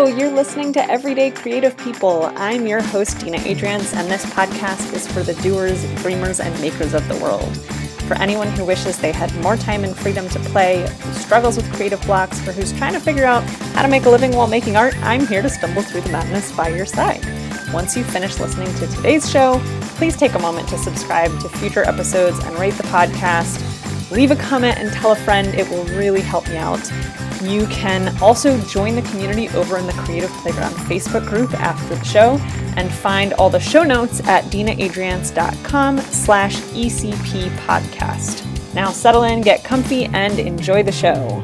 Hello, you're listening to Everyday Creative People. I'm your host, Dina Adriance, and this podcast is for the doers, dreamers, and makers of the world. For anyone who wishes they had more time and freedom to play, who struggles with creative blocks, or who's trying to figure out how to make a living while making art, I'm here to stumble through the madness by your side. Once you finish listening to today's show, please take a moment to subscribe to future episodes and rate the podcast. Leave a comment and tell a friend. It will really help me out. You can also join the community over in the Creative Playground Facebook group after the show and find all the show notes at dinaadriance.com/ECP podcast. Now settle in, get comfy, and enjoy the show.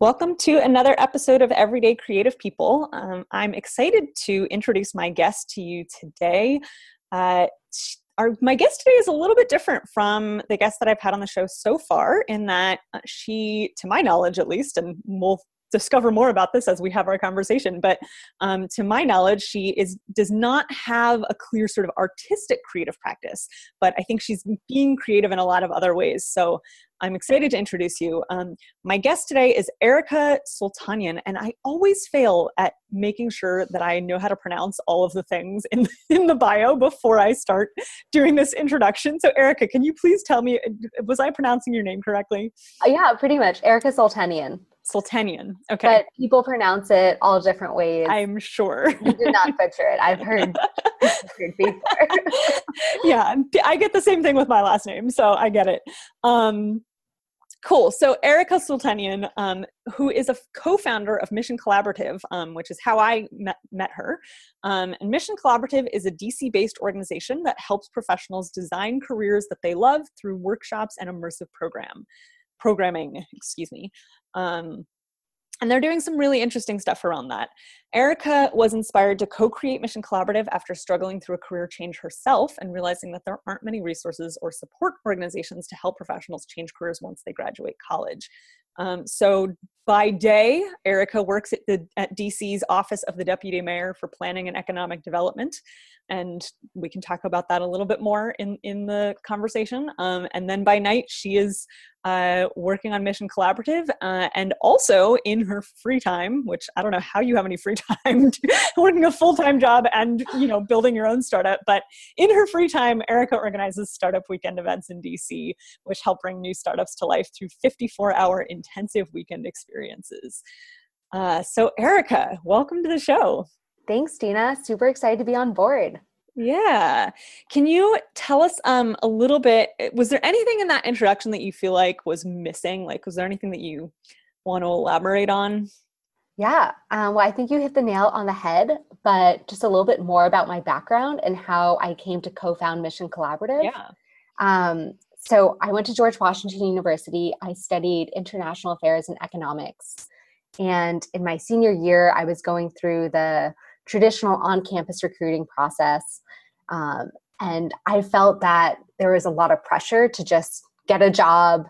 Welcome to another episode of Everyday Creative People. I'm excited to introduce my guest to you today. My guest today is a little bit different from the guest that I've had on the show so far in that she, to my knowledge at least, and we'll discover more about this as we have our conversation, but to my knowledge, she does not have a clear sort of artistic creative practice, but I think she's being creative in a lot of other ways. So I'm excited to introduce you. My guest today is Erica Soltanian, and I always fail at making sure that I know how to pronounce all of the things in the bio before I start doing this introduction. So Erica, can you please tell me, was I pronouncing your name correctly? Yeah, pretty much. Erica Soltanian. Soltanian. Okay. But people pronounce it all different ways. I'm sure. You did not butcher it. I've heard butchered before. Yeah. I get the same thing with my last name, so I get it. Cool. So Erica Soltanian, who is a co-founder of Mission Collaborative, which is how I met her. And Mission Collaborative is a DC-based organization that helps professionals design careers that they love through workshops and immersive programming, excuse me. And they're doing some really interesting stuff around that. Erica was inspired to co-create Mission Collaborative after struggling through a career change herself and realizing that there aren't many resources or support organizations to help professionals change careers once they graduate college. So by day, Erica works at DC's Office of the Deputy Mayor for Planning and Economic Development. And we can talk about that a little bit more in the conversation. And then by night, she is working on Mission Collaborative and also in her free time, which I don't know how you have any free time working a full-time job and, building your own startup. But in her free time, Erica organizes Startup Weekend events in DC, which help bring new startups to life through 54-hour intensive weekend experiences. So Erica, welcome to the show. Thanks, Dina. Super excited to be on board. Yeah. Can you tell us a little bit, was there anything in that introduction that you feel like was missing? Like, was there anything that you want to elaborate on? Yeah. Well, I think you hit the nail on the head, but just a little bit more about my background and how I came to co-found Mission Collaborative. Yeah. So I went to George Washington University. I studied international affairs and economics. And in my senior year, I was going through the traditional on-campus recruiting process. And I felt that there was a lot of pressure to just get a job,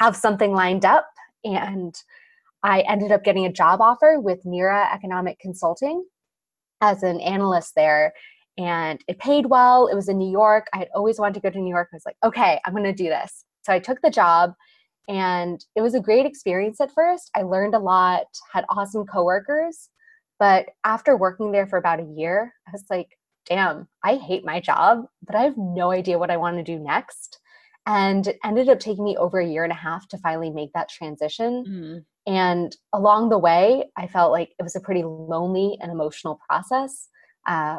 have something lined up. And I ended up getting a job offer with NERA Economic Consulting as an analyst there. And it paid well. It was in New York. I had always wanted to go to New York. I was like, okay, I'm going to do this. So I took the job. And it was a great experience at first. I learned a lot, had awesome coworkers. But after working there for about a year, I was like, damn, I hate my job, but I have no idea what I want to do next. And it ended up taking me over a year and a half to finally make that transition. Mm-hmm. And along the way, I felt like it was a pretty lonely and emotional process.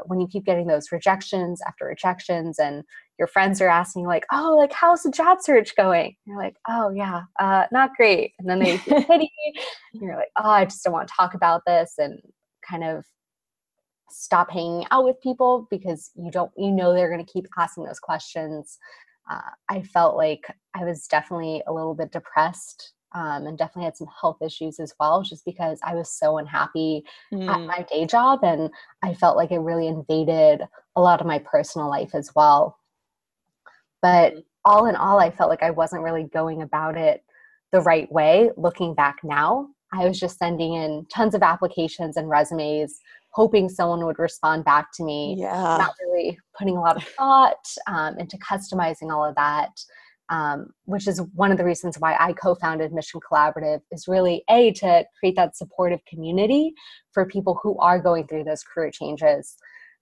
When you keep getting those rejections after rejections and your friends are asking you like, oh, like, how's the job search going? And you're like, oh yeah, not great. And then they feel pity. And you're like, oh, I just don't want to talk about this. And kind of stop hanging out with people because you know they're going to keep asking those questions. I felt like I was definitely a little bit depressed and definitely had some health issues as well, just because I was so unhappy at my day job. And I felt like it really invaded a lot of my personal life as well. But all in all, I felt like I wasn't really going about it the right way looking back now. I was just sending in tons of applications and resumes, hoping someone would respond back to me. Yeah. Not really putting a lot of thought into customizing all of that, which is one of the reasons why I co-founded Mission Collaborative, is really A, to create that supportive community for people who are going through those career changes.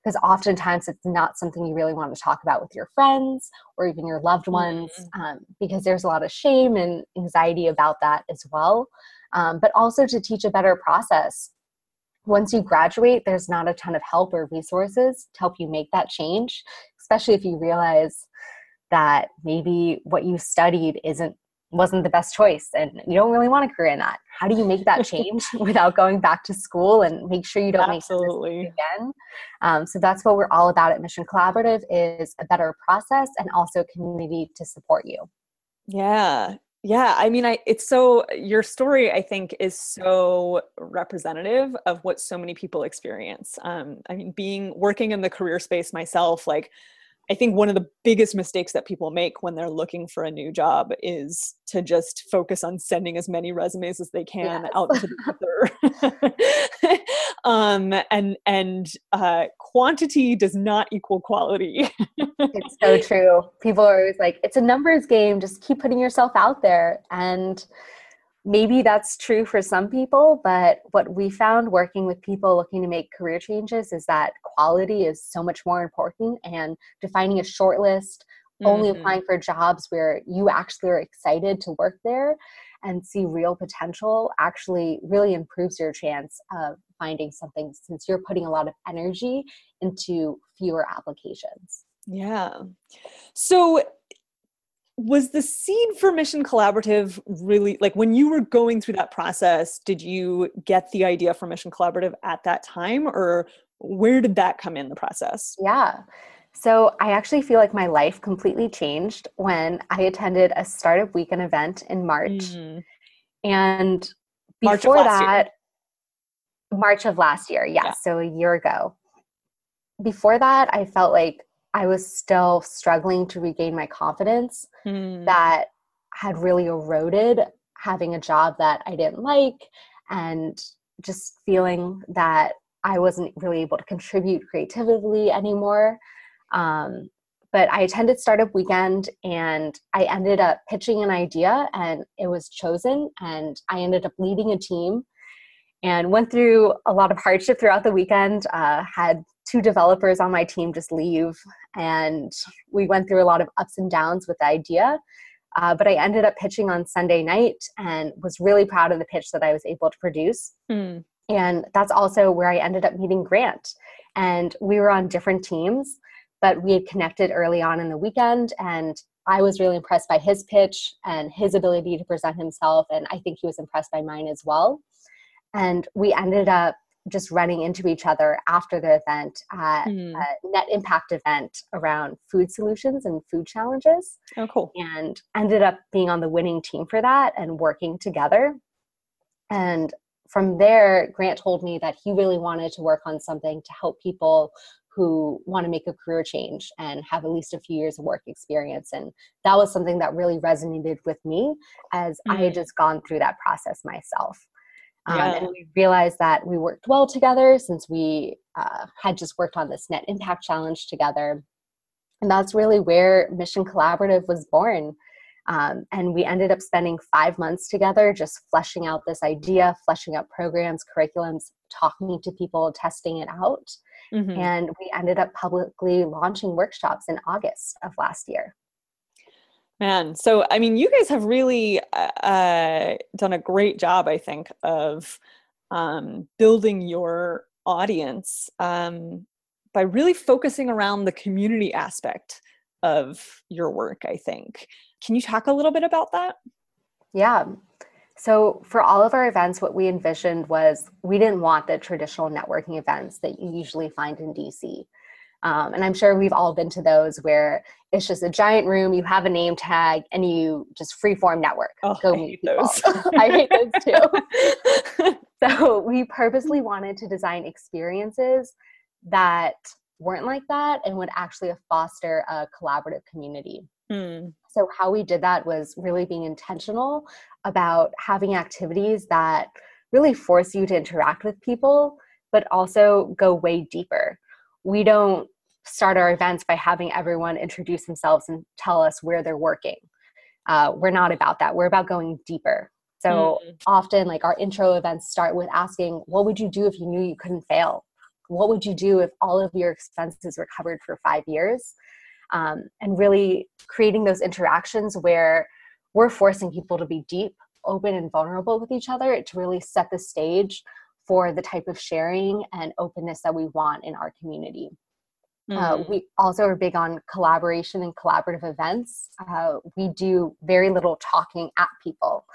Because oftentimes it's not something you really want to talk about with your friends or even your loved ones, because there's a lot of shame and anxiety about that as well. But also to teach a better process. Once you graduate, there's not a ton of help or resources to help you make that change, especially if you realize that maybe what you studied wasn't the best choice and you don't really want a career in that. How do you make that change without going back to school and make sure you don't make mistakes again? So that's what we're all about at Mission Collaborative, is a better process and also community to support you. Yeah. Yeah. I mean, your story, I think, is so representative of what so many people experience. I mean, working in the career space myself, I think one of the biggest mistakes that people make when they're looking for a new job is to just focus on sending as many resumes as they can out to the other. and quantity does not equal quality. It's so true. People are always like, it's a numbers game. Just keep putting yourself out there. And maybe that's true for some people, but what we found working with people looking to make career changes is that quality is so much more important, and defining a short list, only applying for jobs where you actually are excited to work there and see real potential actually really improves your chance of finding something, since you're putting a lot of energy into fewer applications. Yeah. So was the seed for Mission Collaborative really, when you were going through that process, did you get the idea for Mission Collaborative at that time, or where did that come in the process? Yeah. So I actually feel like my life completely changed when I attended a Startup Weekend event in March. And before that, March of last year. Yeah, yeah. So a year ago. Before that, I felt like I was still struggling to regain my confidence that had really eroded, having a job that I didn't like and just feeling that I wasn't really able to contribute creatively anymore. But I attended Startup Weekend and I ended up pitching an idea and it was chosen, and I ended up leading a team and went through a lot of hardship throughout the weekend, had 2 developers on my team just leave. And we went through a lot of ups and downs with the idea. But I ended up pitching on Sunday night and was really proud of the pitch that I was able to produce. And that's also where I ended up meeting Grant. And we were on different teams, but we had connected early on in the weekend. And I was really impressed by his pitch and his ability to present himself. And I think he was impressed by mine as well. And we ended up just running into each other after the event at a Net Impact event around food solutions and food challenges. Oh, cool. And ended up being on the winning team for that and working together. And from there, Grant told me that he really wanted to work on something to help people who want to make a career change and have at least a few years of work experience. And that was something that really resonated with me, as I had just gone through that process myself. And we realized that we worked well together, since we had just worked on this Net Impact Challenge together. And that's really where Mission Collaborative was born. And we ended up spending 5 months together just fleshing out this idea, fleshing out programs, curriculums, talking to people, testing it out. And we ended up publicly launching workshops in August of last year. Man, so I mean, you guys have really done a great job, I think, of building your audience by really focusing around the community aspect of your work, I think. Can you talk a little bit about that? Yeah. So for all of our events, what we envisioned was, we didn't want the traditional networking events that you usually find in DC. And I'm sure we've all been to those where it's just a giant room, you have a name tag, and you just freeform network. Oh, go meet people. I hate those too. So we purposely wanted to design experiences that weren't like that and would actually foster a collaborative community. So how we did that was really being intentional about having activities that really force you to interact with people, but also go way deeper. We don't start our events by having everyone introduce themselves and tell us where they're working. We're not about that. We're about going deeper. So often, like, our intro events start with asking, what would you do if you knew you couldn't fail? What would you do if all of your expenses were covered for 5 years? And really creating those interactions where we're forcing people to be deep, open, and vulnerable with each other to really set the stage for the type of sharing and openness that we want in our community. We also are big on collaboration and collaborative events. We do very little talking at people.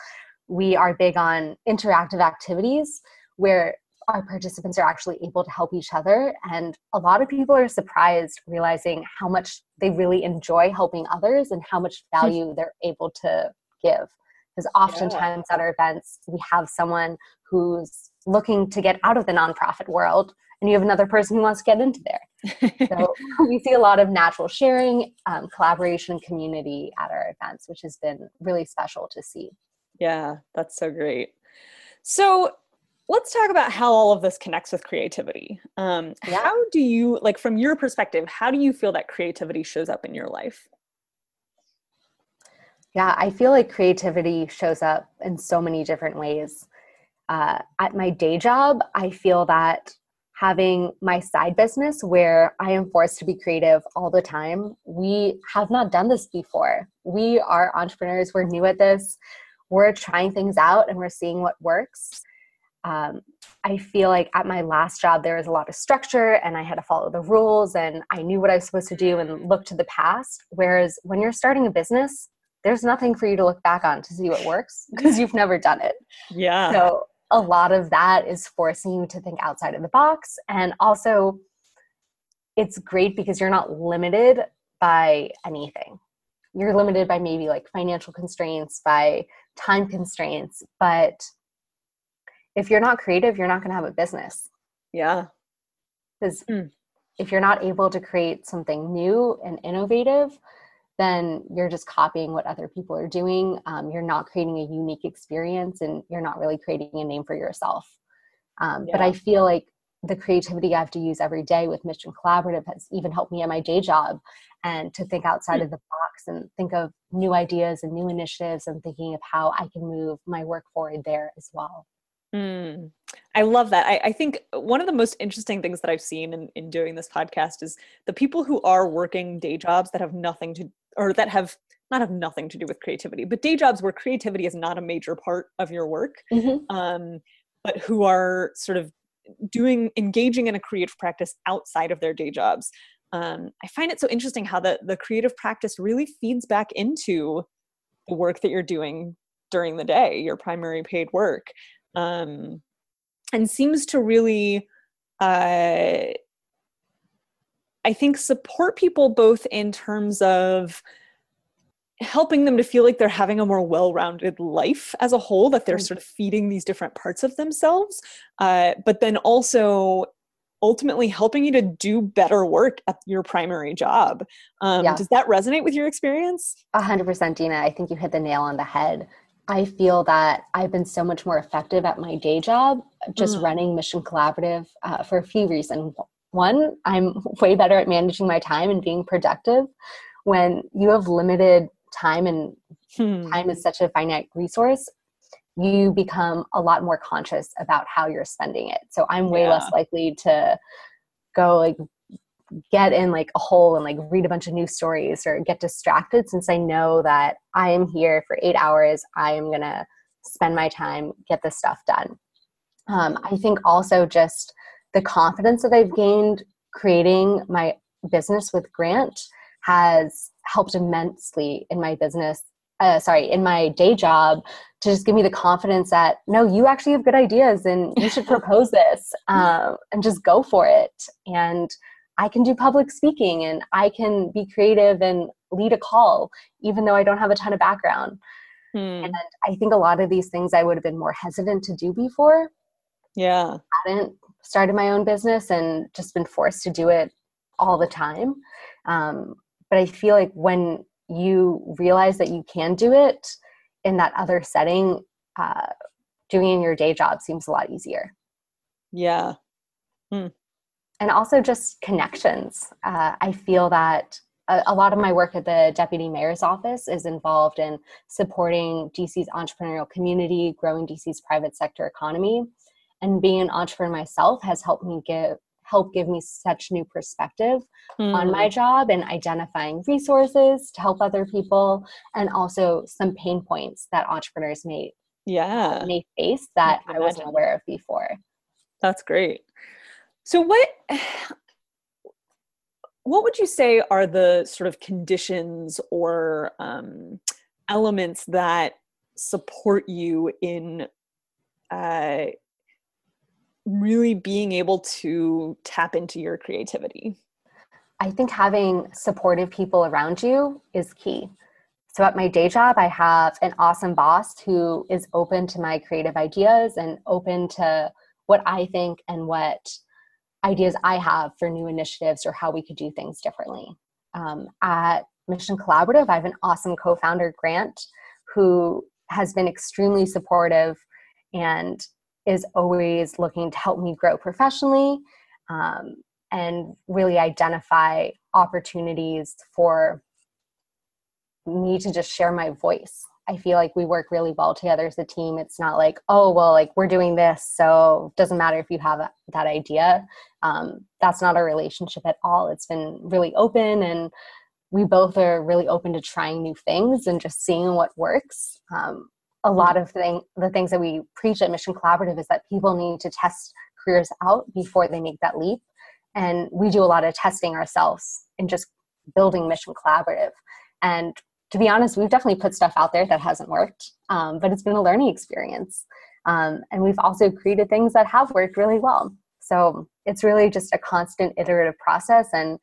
We are big on interactive activities where our participants are actually able to help each other. And a lot of people are surprised realizing how much they really enjoy helping others and how much value they're able to give. Because oftentimes at our events, we have someone who's looking to get out of the nonprofit world, and you have another person who wants to get into there. So we see a lot of natural sharing, collaboration, community at our events, which has been really special to see. Yeah, that's so great. So let's talk about how all of this connects with creativity. How do you, like, from your perspective, how do you feel that creativity shows up in your life? Yeah, I feel like creativity shows up in so many different ways. At my day job, I feel that having my side business where I am forced to be creative all the time, we have not done this before. We are entrepreneurs, we're new at this. We're trying things out and we're seeing what works. I feel like at my last job, there was a lot of structure and I had to follow the rules and I knew what I was supposed to do and look to the past. Whereas when you're starting a business, there's nothing for you to look back on to see what works because you've never done it. Yeah. So a lot of that is forcing you to think outside of the box. And also it's great because you're not limited by anything. You're limited by maybe like financial constraints, by time constraints, but if you're not creative, you're not going to have a business. Yeah. Because if you're not able to create something new and innovative, then you're just copying what other people are doing. You're not creating a unique experience and you're not really creating a name for yourself. But I feel like the creativity I have to use every day with Mission Collaborative has even helped me at my day job, and to think outside of the box and think of new ideas and new initiatives and thinking of how I can move my work forward there as well. I love that. I think one of the most interesting things that I've seen in doing this podcast is the people who are working day jobs that have nothing to, or that have not have nothing to do with creativity, but day jobs where creativity is not a major part of your work, but who are sort of engaging in a creative practice outside of their day jobs. I find it so interesting how the creative practice really feeds back into the work that you're doing during the day, your primary paid work, and seems to really, I think, support people both in terms of helping them to feel like they're having a more well-rounded life as a whole, that they're sort of feeding these different parts of themselves, but then also ultimately helping you to do better work at your primary job. Does that resonate with your experience? 100%, Dina. I think you hit the nail on the head. I feel that I've been so much more effective at my day job just running Mission Collaborative for a few reasons. One, I'm way better at managing my time and being productive. When you have limited time, and time is such a finite resource, you become a lot more conscious about how you're spending it. So I'm way less likely to go like get in like a hole and like read a bunch of news stories or get distracted, since I know that I am here for 8 hours. I am going to spend my time, get this stuff done. I think also just the confidence that I've gained creating my business with Grant has helped immensely in my business, in my day job, to just give me the confidence that, no, you actually have good ideas and you should propose this and just go for it. And I can do public speaking and I can be creative and lead a call, even though I don't have a ton of background. And I think a lot of these things I would have been more hesitant to do before. Yeah. I hadn't started my own business and just been forced to do it all the time. But I feel like when you realize that you can do it in that other setting, doing in your day job seems a lot easier. Yeah. Hmm. And also just connections. I feel that a lot of my work at the Deputy Mayor's office is involved in supporting DC's entrepreneurial community, growing DC's private sector economy. And being an entrepreneur myself has helped me help give me such new perspective on my job and identifying resources to help other people, and also some pain points that entrepreneurs may face that I wasn't aware of before. That's great. So what would you say are the sort of conditions or elements that support you in really being able to tap into your creativity? I think having supportive people around you is key. So at my day job, I have an awesome boss who is open to my creative ideas and open to what I think and what ideas I have for new initiatives or how we could do things differently. At Mission Collaborative, I have an awesome co-founder, Grant, who has been extremely supportive and is always looking to help me grow professionally, and really identify opportunities for me to just share my voice. I feel like we work really well together as a team. It's not like, oh, well, like we're doing this, so it doesn't matter if you have that idea. That's not our relationship at all. It's been really open, and we both are really open to trying new things and just seeing what works. A lot of the things that we preach at Mission Collaborative is that people need to test careers out before they make that leap. And we do a lot of testing ourselves in just building Mission Collaborative. And to be honest, we've definitely put stuff out there that hasn't worked, but it's been a learning experience. And we've also created things that have worked really well. So it's really just a constant iterative process. And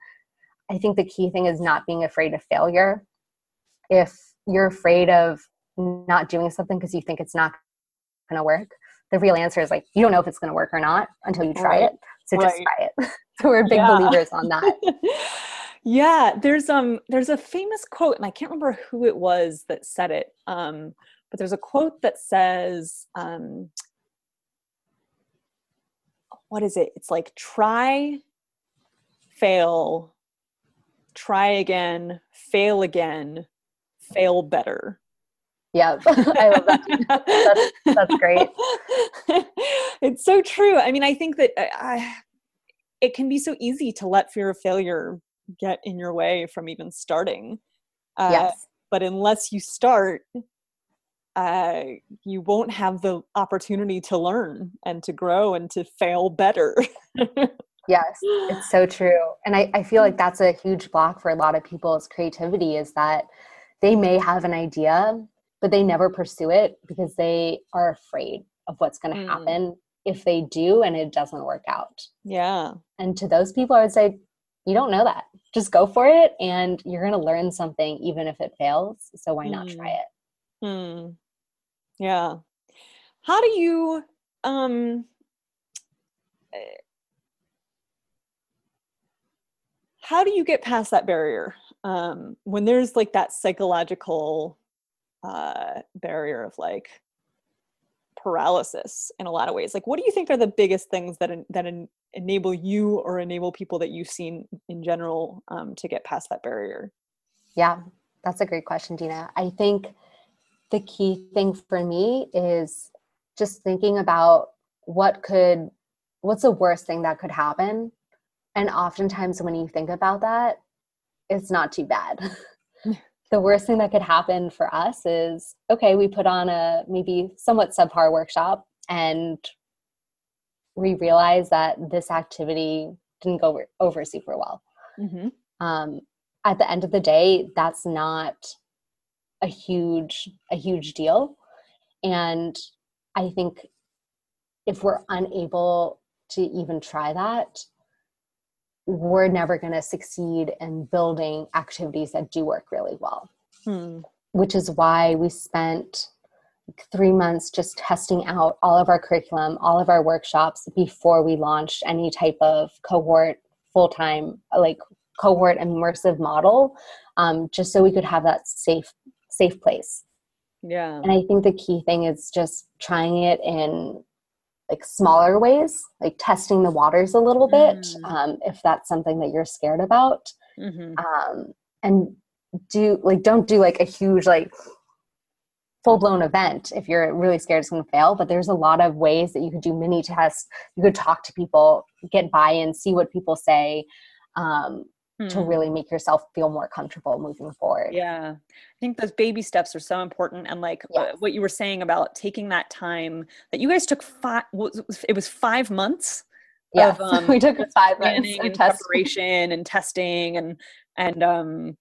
I think the key thing is not being afraid of failure. If you're afraid of not doing something because you think it's not going to work, the real answer is like, you don't know if it's going to work or not until you try it. So just try it. So we're big believers on that. Yeah, there's a famous quote, and I can't remember who it was that said it, but there's a quote that says, what is it? It's like, try, fail, try again, fail better. Yeah, I love that. That's great. It's so true. I mean, I think that it can be so easy to let fear of failure get in your way from even starting. Yes. But unless you start, you won't have the opportunity to learn and to grow and to fail better. Yes, it's so true. And I feel like that's a huge block for a lot of people's creativity, is that they may have an idea, but they never pursue it because they are afraid of what's going to happen if they do and it doesn't work out. Yeah. And to those people, I would say, you don't know that. Just go for it, and you're going to learn something even if it fails. So why not try it? Mm. Yeah. How do you get past that barrier when there's like that psychological barrier of like paralysis in a lot of ways? Like, what do you think are the biggest things that enable you or enable people that you've seen in general to get past that barrier? Yeah, that's a great question, Dina. I think the key thing for me is just thinking about what's the worst thing that could happen? And oftentimes when you think about that, it's not too bad. The worst thing that could happen for us is, okay, we put on a maybe somewhat subpar workshop and we realize that this activity didn't go over super well. Mm-hmm. At the end of the day, that's not a huge deal. And I think if we're unable to even try that, we're never going to succeed in building activities that do work really well, which is why we spent 3 months just testing out all of our curriculum, all of our workshops before we launched any type of cohort full-time, like cohort immersive model, just so we could have that safe place. Yeah. And I think the key thing is just trying it in like smaller ways, like testing the waters a little bit, if that's something that you're scared about. Mm-hmm. And don't do like a huge, like full-blown event if you're really scared it's going to fail, but there's a lot of ways that you could do mini tests. You could talk to people, get buy-in, see what people say, to really make yourself feel more comfortable moving forward. Yeah. I think those baby steps are so important. And like what you were saying about taking that time that you guys took, it was 5 months. Yeah. Of, we took 5 months and preparation and testing and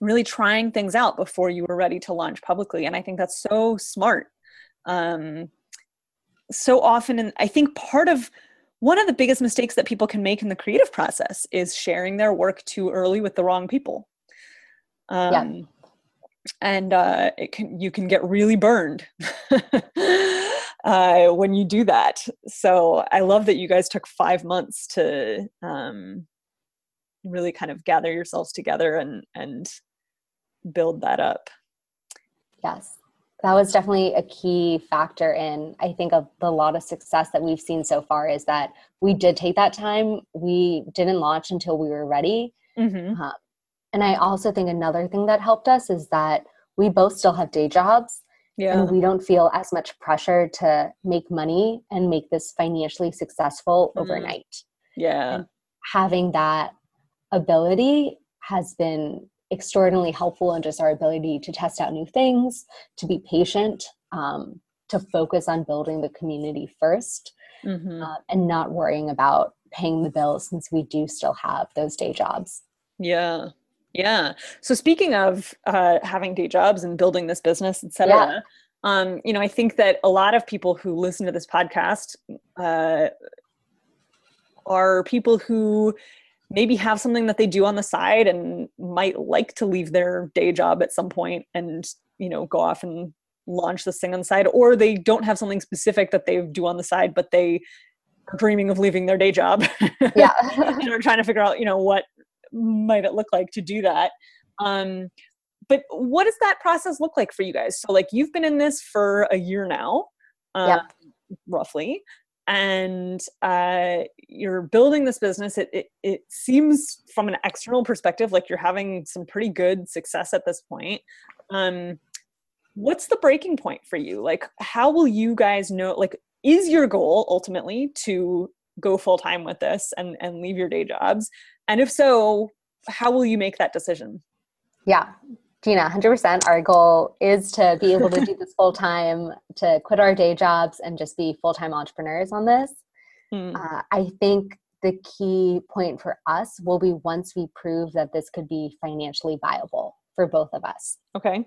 really trying things out before you were ready to launch publicly. And I think that's so smart. So often, and I think one of the biggest mistakes that people can make in the creative process is sharing their work too early with the wrong people. And you can get really burned when you do that. So I love that you guys took 5 months to really kind of gather yourselves together and build that up. Yes. That was definitely a key factor in, I think, of the lot of success that we've seen so far is that we did take that time. We didn't launch until we were ready. Mm-hmm. And I also think another thing that helped us is that we both still have day jobs, and we don't feel as much pressure to make money and make this financially successful overnight. Yeah. And having that ability has been extraordinarily helpful in just our ability to test out new things, to be patient, to focus on building the community first, and not worrying about paying the bills since we do still have those day jobs. Yeah. Yeah. So speaking of having day jobs and building this business, et cetera, I think that a lot of people who listen to this podcast are people who maybe have something that they do on the side and might like to leave their day job at some point and, go off and launch this thing on the side, or they don't have something specific that they do on the side, but they are dreaming of leaving their day job and are trying to figure out, what might it look like to do that. But what does that process look like for you guys? So like you've been in this for a year now, roughly. And you're building this business. It seems from an external perspective like you're having some pretty good success at this point. What's the breaking point for you? Like, how will you guys know? Like, is your goal ultimately to go full time with this and leave your day jobs? And if so, how will you make that decision? Yeah. Dina, 100%. Our goal is to be able to do this full time, to quit our day jobs and just be full-time entrepreneurs on this. I think the key point for us will be once we prove that this could be financially viable for both of us. Okay.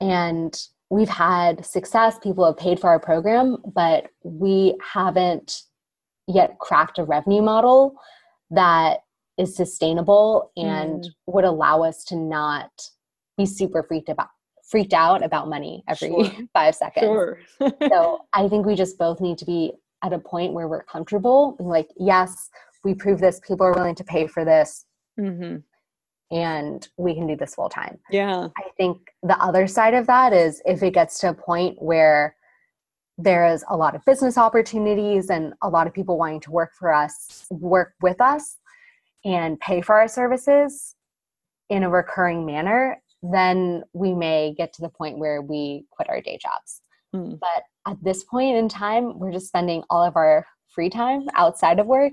And we've had success. People have paid for our program, but we haven't yet cracked a revenue model that is sustainable and would allow us to not be super freaked out about money every 5 seconds. Sure. So I think we just both need to be at a point where we're comfortable and like, yes, we prove this. People are willing to pay for this, and we can do this full time. Yeah. I think the other side of that is if it gets to a point where there is a lot of business opportunities and a lot of people wanting to work with us, and pay for our services in a recurring manner, then we may get to the point where we quit our day jobs. But at this point in time, we're just spending all of our free time outside of work,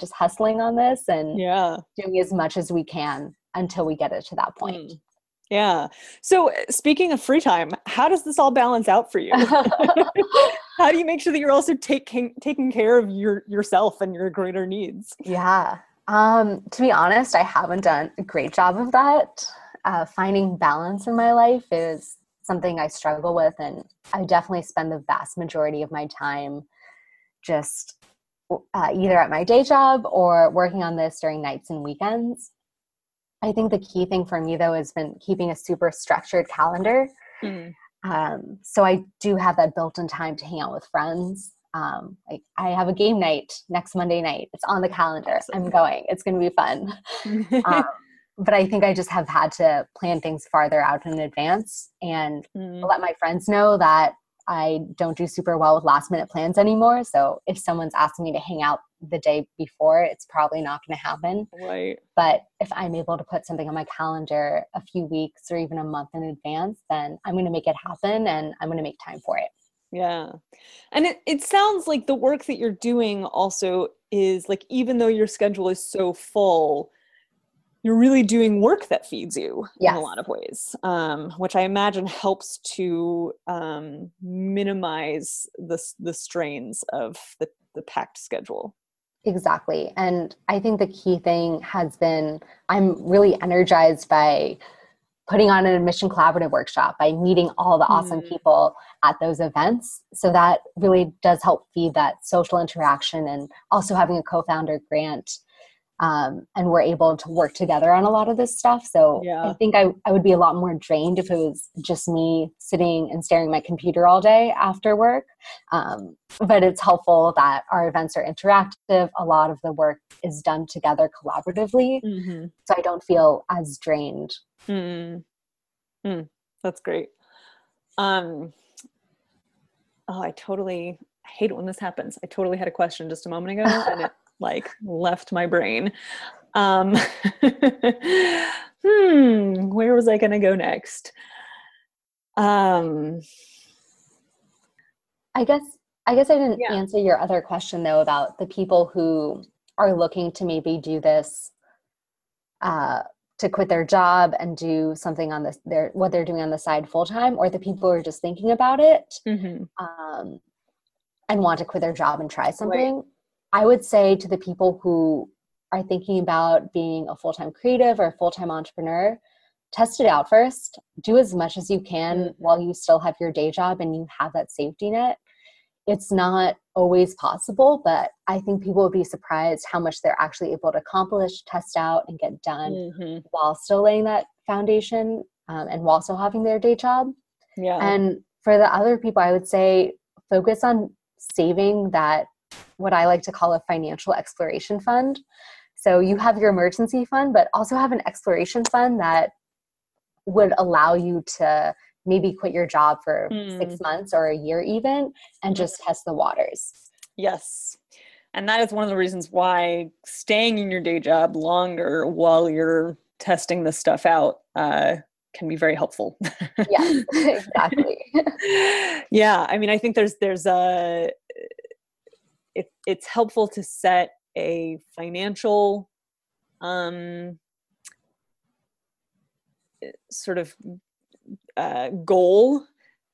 just hustling on this and doing as much as we can until we get it to that point. Yeah. So speaking of free time, how does this all balance out for you? How do you make sure that you're also taking care of yourself and your greater needs? Yeah. To be honest, I haven't done a great job of that. Finding balance in my life is something I struggle with, and I definitely spend the vast majority of my time just either at my day job or working on this during nights and weekends. I think the key thing for me, though, has been keeping a super structured calendar. So I do have that built-in time to hang out with friends. Like I have a game night next Monday night. It's on the calendar. Awesome. I'm going. It's going to be fun. But I think I just have had to plan things farther out in advance and let my friends know that I don't do super well with last minute plans anymore. So if someone's asking me to hang out the day before, it's probably not going to happen. Right. But if I'm able to put something on my calendar a few weeks or even a month in advance, then I'm going to make it happen and I'm going to make time for it. Yeah. And it sounds like the work that you're doing also is like, even though your schedule is so full, you're really doing work that feeds you in a lot of ways, which I imagine helps to minimize the strains of the packed schedule. Exactly. And I think the key thing has been, I'm really energized by putting on a Mission Collaborative workshop, by meeting all the awesome people at those events. So that really does help feed that social interaction, and also having a co-founder, Grant, and we're able to work together on a lot of this stuff. So I think I would be a lot more drained if it was just me sitting and staring at my computer all day after work. But it's helpful that our events are interactive. A lot of the work is done together collaboratively. Mm-hmm. So I don't feel as drained. Mm-hmm. That's great. I hate it when this happens. I totally had a question just a moment ago and it left my brain. Where was I going to go next? I guess I didn't answer your other question though, about the people who are looking to maybe do this, to quit their job and do something on what they're doing on the side full-time, or the people who are just thinking about it, and want to quit their job and try something. Right. I would say to the people who are thinking about being a full-time creative or a full-time entrepreneur, test it out first. Do as much as you can while you still have your day job and you have that safety net. It's not always possible, but I think people will be surprised how much they're actually able to accomplish, test out, and get done while still laying that foundation, and while still having their day job. Yeah. And for the other people, I would say focus on saving that, what I like to call a financial exploration fund. So you have your emergency fund, but also have an exploration fund that would allow you to maybe quit your job for 6 months or a year even, and just test the waters. Yes. And that is one of the reasons why staying in your day job longer while you're testing this stuff out can be very helpful. Yeah, exactly. Yeah. I mean, I think there's a... It's helpful to set a financial sort of goal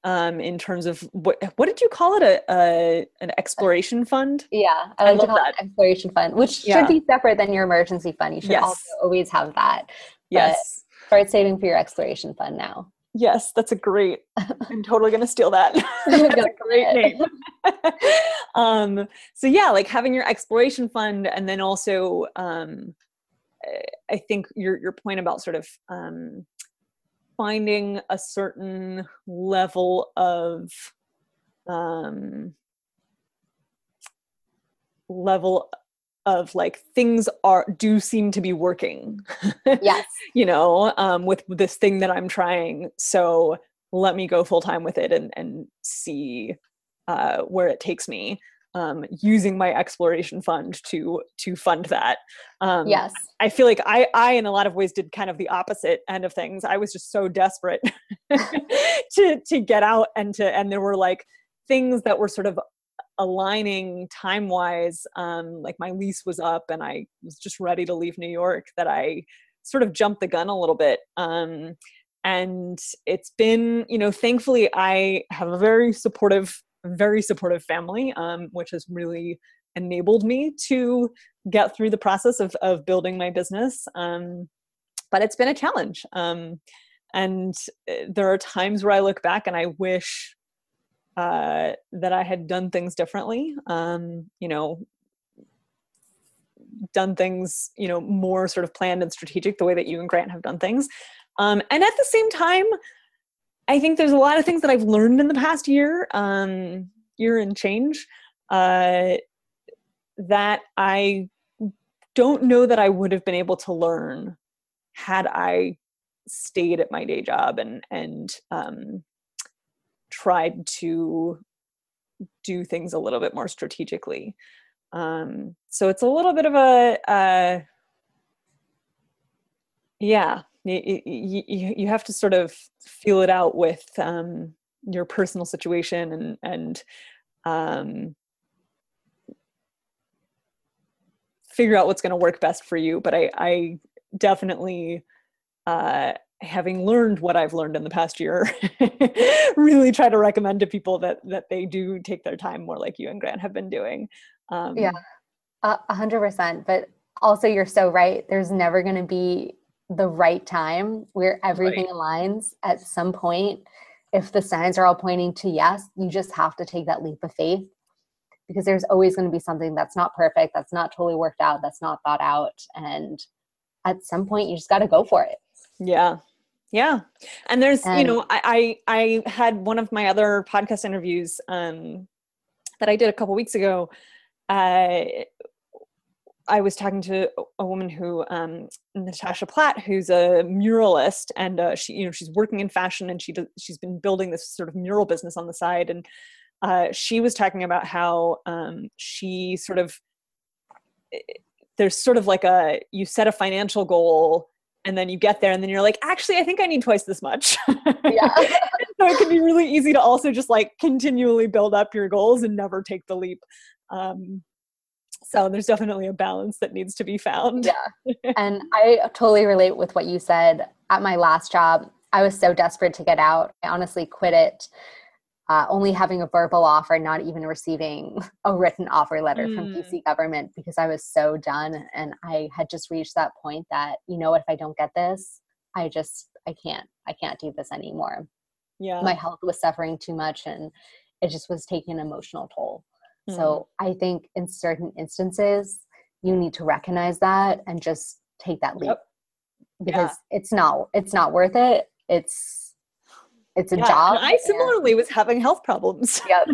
in terms of what did you call it? An exploration fund? Yeah, I like to call it an exploration fund, which should be separate than your emergency fund. You should also always have that. Yes. But start saving for your exploration fund now. Yes, that's a great, I'm totally going to steal that. That's a great name. So yeah, like having your exploration fund, and then also, I think your point about sort of, finding a certain level of, like things do seem to be working, yes. With this thing that I'm trying. So let me go full time with it and see where it takes me, using my exploration fund to fund that. Yes. I feel like I, in a lot of ways, did kind of the opposite end of things. I was just so desperate to get out and there were like things that were sort of aligning time-wise, like my lease was up and I was just ready to leave New York, that I sort of jumped the gun a little bit. And it's been, thankfully I have a very supportive family, which has really enabled me to get through the process of building my business. But it's been a challenge. And there are times where I look back and I wish that I had done things differently, done things, more sort of planned and strategic, the way that you and Grant have done things. And at the same time, I think there's a lot of things that I've learned in the past year and change, that I don't know that I would have been able to learn had I stayed at my day job and tried to do things a little bit more strategically. So it's a little bit of a, you have to sort of feel it out with your personal situation and figure out what's going to work best for you. But I definitely, having learned what I've learned in the past year, really try to recommend to people that they do take their time more like you and Grant have been doing. 100%. But also you're so right. There's never going to be the right time where everything aligns at some point. If the signs are all pointing to yes, you just have to take that leap of faith, because there's always going to be something that's not perfect, that's not totally worked out, that's not thought out. And at some point you just got to go for it. Yeah. Yeah. And I had one of my other podcast interviews that I did a couple weeks ago. I was talking to a woman who, Natasha Platt, who's a muralist, and she's working in fashion, and she's been building this sort of mural business on the side. And she was talking about how she sort of, there's sort of like you set a financial goal, and then you get there and then you're like, actually, I think I need twice this much. Yeah. So it can be really easy to also just like continually build up your goals and never take the leap. So there's definitely a balance that needs to be found. Yeah. And I totally relate with what you said. At my last job, I was so desperate to get out. I honestly quit it, only having a verbal offer, not even receiving a written offer letter from PC government, because I was so done. And I had just reached that point that, you know what, if I don't get this, I can't do this anymore. Yeah. My health was suffering too much, and it just was taking an emotional toll. So I think in certain instances, you need to recognize that and just take that leap, because it's not worth it. It's a job. And I similarly was having health problems. Yep.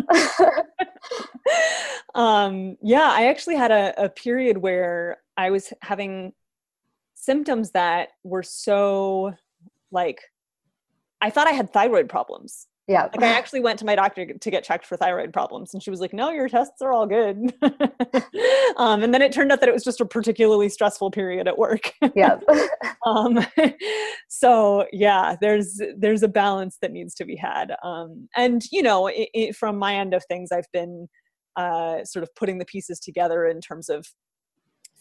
I actually had a period where I was having symptoms that were so like, I thought I had thyroid problems. Yeah. Like I actually went to my doctor to get checked for thyroid problems, and she was like, no, your tests are all good. And then it turned out that it was just a particularly stressful period at work. Yeah. So yeah, there's a balance that needs to be had. And you know, it, from my end of things, I've been sort of putting the pieces together in terms of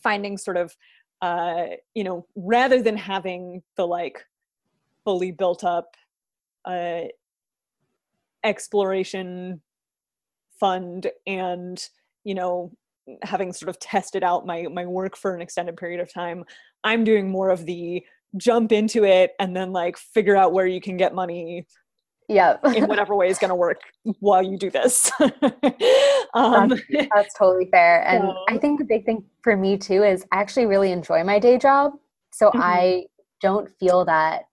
finding sort of, rather than having the like fully built up, exploration fund, and you know, having sort of tested out my work for an extended period of time, I'm doing more of the jump into it and then like figure out where you can get money in whatever way is going to work while you do this. That's totally fair. And so, I think the big thing for me too is I actually really enjoy my day job, so I don't feel that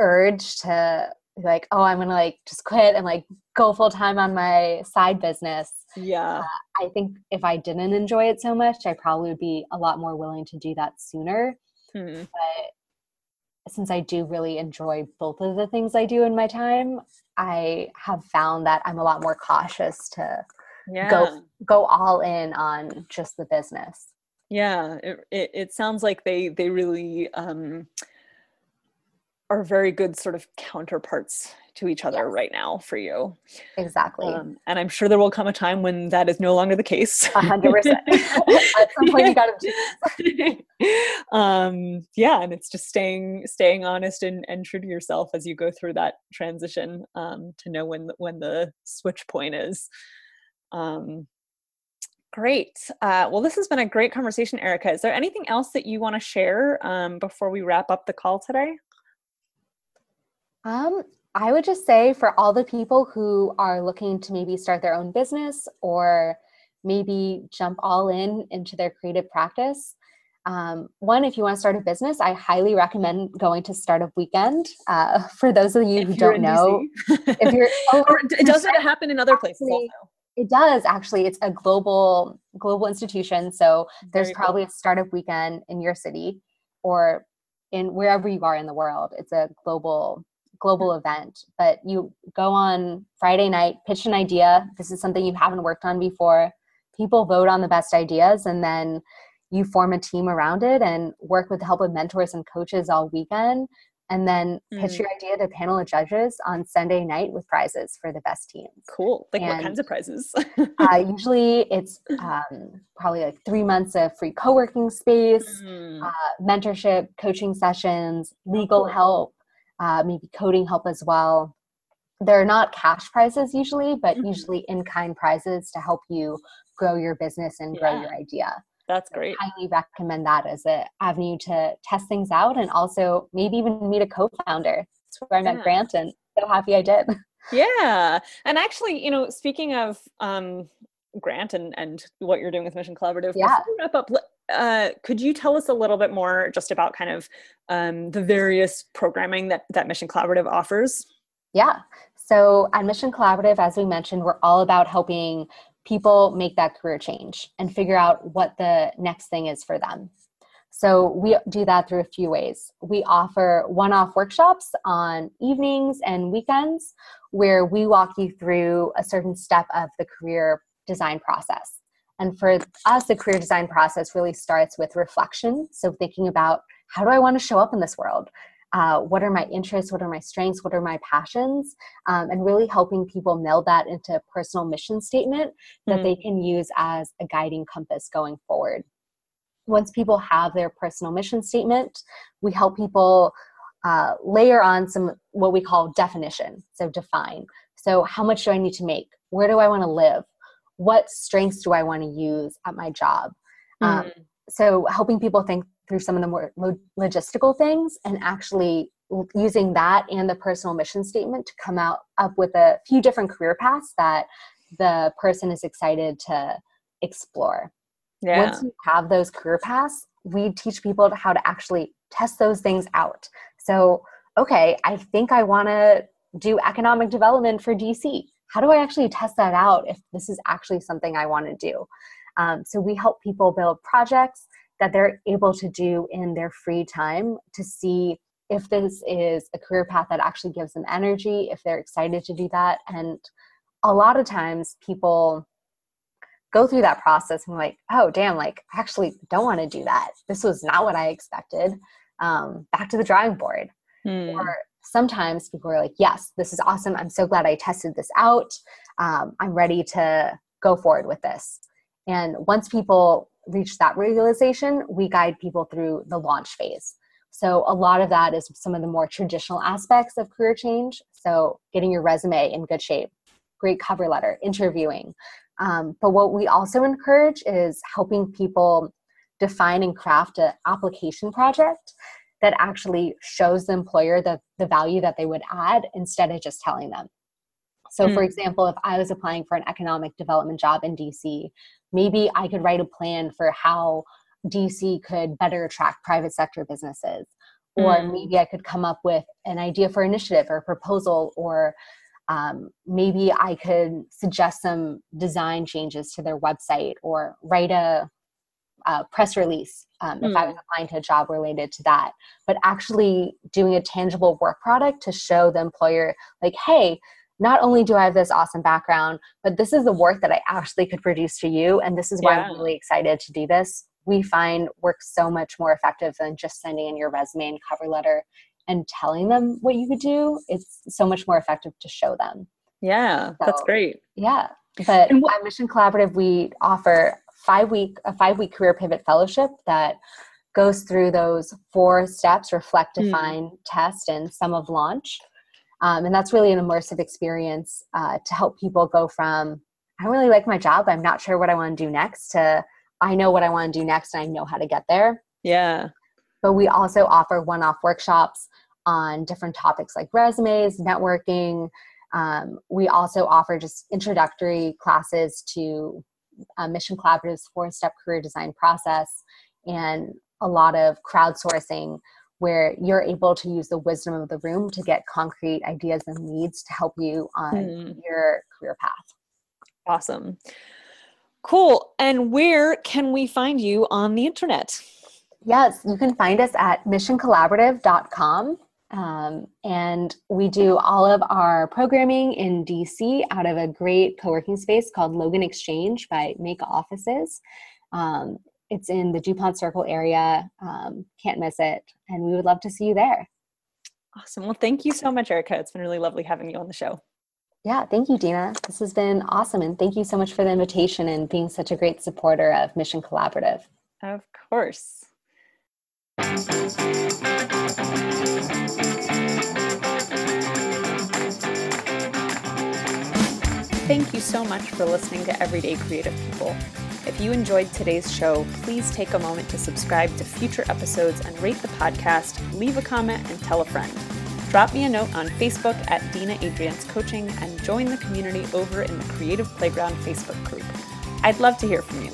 urge to like, oh, I'm going to like just quit and like go full time on my side business. Yeah. I think if I didn't enjoy it so much, I probably would be a lot more willing to do that sooner. But since I do really enjoy both of the things I do in my time, I have found that I'm a lot more cautious to go all in on just the business. Yeah. It sounds like they really, are very good sort of counterparts to each other right now for you. Exactly. And I'm sure there will come a time when that is no longer the case. 100%. At some point you got to and it's just staying honest and true to yourself as you go through that transition, to know when the switch point is. Great. Well, this has been a great conversation, Erica. Is there anything else that you want to share before we wrap up the call today? I would just say for all the people who are looking to maybe start their own business or maybe jump all in into their creative practice, one, if you want to start a business, I highly recommend going to Startup Weekend. For those of you who don't know, if you're does it happen in other places also? It does actually. It's a global institution, so there's probably a Startup Weekend in your city or in wherever you are in the world. It's a global event, but you go on Friday night, pitch an idea. This is something you haven't worked on before. People vote on the best ideas, and then you form a team around it and work with the help of mentors and coaches all weekend, and then pitch your idea to a panel of judges on Sunday night with prizes for the best teams. Cool. Like, and what kinds of prizes? Usually it's probably like 3 months of free co-working space, mentorship, coaching sessions, legal help, maybe coding help as well. They're not cash prizes usually, but usually in-kind prizes to help you grow your business and grow your idea. That's great. I highly recommend that as an avenue to test things out, and also maybe even meet a co-founder. That's where I met Grant, and so happy I did. Yeah. And actually, you know, speaking of Grant and what you're doing with Mission Collaborative, before we wrap up, could you tell us a little bit more just about kind of the various programming that Mission Collaborative offers? Yeah. So at Mission Collaborative, as we mentioned, we're all about helping people make that career change and figure out what the next thing is for them. So we do that through a few ways. We offer one-off workshops on evenings and weekends where we walk you through a certain step of the career design process. And for us, the career design process really starts with reflection. So thinking about, how do I want to show up in this world? What are my interests? What are my strengths? What are my passions? And really helping people meld that into a personal mission statement that they can use as a guiding compass going forward. Once people have their personal mission statement, we help people layer on some what we call definition. So define. So how much do I need to make? Where do I want to live? What strengths do I want to use at my job? So helping people think through some of the more logistical things, and actually using that and the personal mission statement to come up with a few different career paths that the person is excited to explore. Yeah. Once you have those career paths, we teach people how to actually test those things out. So, okay, I think I want to do economic development for DC. How do I actually test that out if this is actually something I want to do? So we help people build projects that they're able to do in their free time to see if this is a career path that actually gives them energy, if they're excited to do that. And a lot of times people go through that process and like, oh damn, like I actually don't want to do that. This was not what I expected. Back to the drawing board. Or sometimes people are like, yes, this is awesome. I'm so glad I tested this out. I'm ready to go forward with this. And once people reach that realization, we guide people through the launch phase. So a lot of that is some of the more traditional aspects of career change. So getting your resume in good shape, great cover letter, interviewing. But what we also encourage is helping people define and craft an application project that actually shows the employer the value that they would add instead of just telling them. So for example, if I was applying for an economic development job in DC, maybe I could write a plan for how DC could better attract private sector businesses. Or maybe I could come up with an idea for initiative or proposal, or maybe I could suggest some design changes to their website or write a press release if I was applying to a job related to that. But actually doing a tangible work product to show the employer like, hey, not only do I have this awesome background, but this is the work that I actually could produce to you. And this is why I'm really excited to do this. We find work so much more effective than just sending in your resume and cover letter and telling them what you could do. It's so much more effective to show them. Yeah, so, that's great. Yeah. But at Mission Collaborative, we offer a five-week career pivot fellowship that goes through those 4 steps: reflect, define, test, and sum of launch. And that's really an immersive experience to help people go from, I really like my job, I'm not sure what I want to do next, to I know what I want to do next and I know how to get there. Yeah. But we also offer one-off workshops on different topics like resumes, networking. We also offer just introductory classes to Mission Collaborative's 4-step career design process, and a lot of crowdsourcing where you're able to use the wisdom of the room to get concrete ideas and leads to help you on your career path. Awesome. Cool. And where can we find you on the internet? Yes, you can find us at missioncollaborative.com. And we do all of our programming in DC out of a great co-working space called Logan Exchange by Make Offices. It's in the DuPont Circle area. Can't miss it. And we would love to see you there. Awesome. Well, thank you so much, Erica. It's been really lovely having you on the show. Yeah, thank you, Dina. This has been awesome. And thank you so much for the invitation and being such a great supporter of Mission Collaborative. Of course. Thank you so much for listening to Everyday Creative People. If you enjoyed today's show, please take a moment to subscribe to future episodes and rate the podcast, leave a comment, and tell a friend. Drop me a note on Facebook at Dina Adriance Coaching and join the community over in the Creative Playground Facebook group. I'd love to hear from you.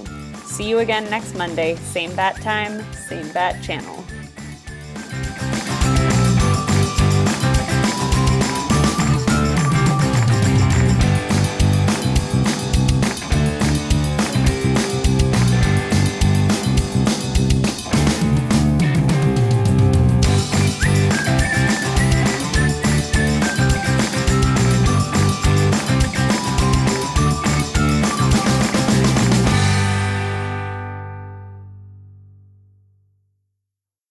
See you again next Monday, same bat time, same bat channel.